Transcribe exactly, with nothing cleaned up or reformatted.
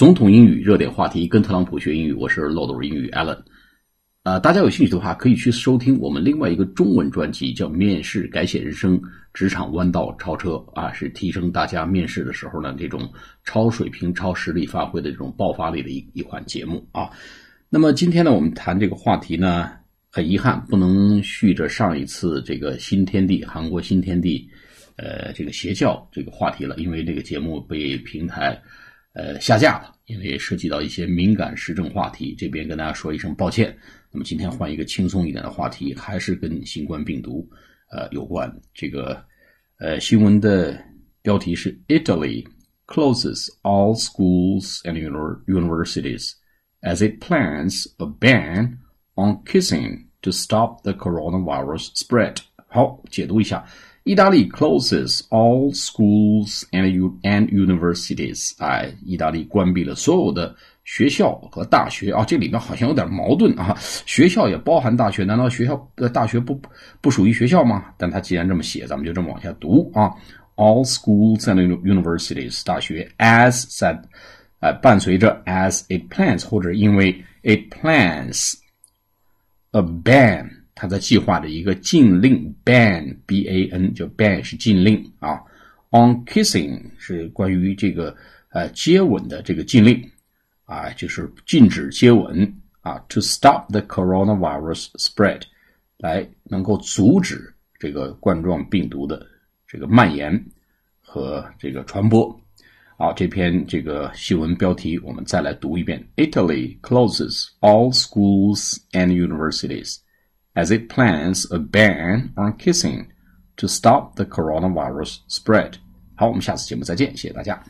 总统英语热点话题，跟特朗普学英语，我是漏斗英语 Allen。啊、呃，大家有兴趣的话，可以去收听我们另外一个中文专辑，叫《面试改写人生：职场弯道超车》啊，是提升大家面试的时候呢这种超水平、超实力发挥的这种爆发力的一一款节目啊。那么今天呢，我们谈这个话题呢，很遗憾不能续着上一次这个新天地，韩国新天地，呃，这个邪教这个话题了，因为这个节目被平台。呃，下架了，因为涉及到一些敏感时政话题，这边跟大家说一声抱歉。那么今天换一个轻松一点的话题，还是跟新冠病毒呃有关。这个呃新闻的标题是 Italy closes all schools and universities as it plans a ban on kissing to stop the coronavirus spread。好，解读一下。意大利 closes all schools and and universities。哎，意大利关闭了所有的学校和大学啊，这里面好像有点矛盾啊。学校也包含大学，难道学校呃大学不不属于学校吗？但它既然这么写，咱们就这么往下读啊。All schools and universities， 大学 as that， 呃，伴随着 as it plans 或者因为 it plans a ban。他在计划着一个禁令 ban b a n， 就 ban 是禁令啊 ，on kissing 是关于这个呃接吻的这个禁令啊，就是禁止接吻啊 ，to stop the coronavirus spread， 来能够阻止这个冠状病毒的这个蔓延和这个传播。好，这篇这个新闻标题我们再来读一遍 ：Italy closes all schools and universities。As it plans a ban on kissing to stop the coronavirus spread. 好，我们下次节目再见，谢谢大家。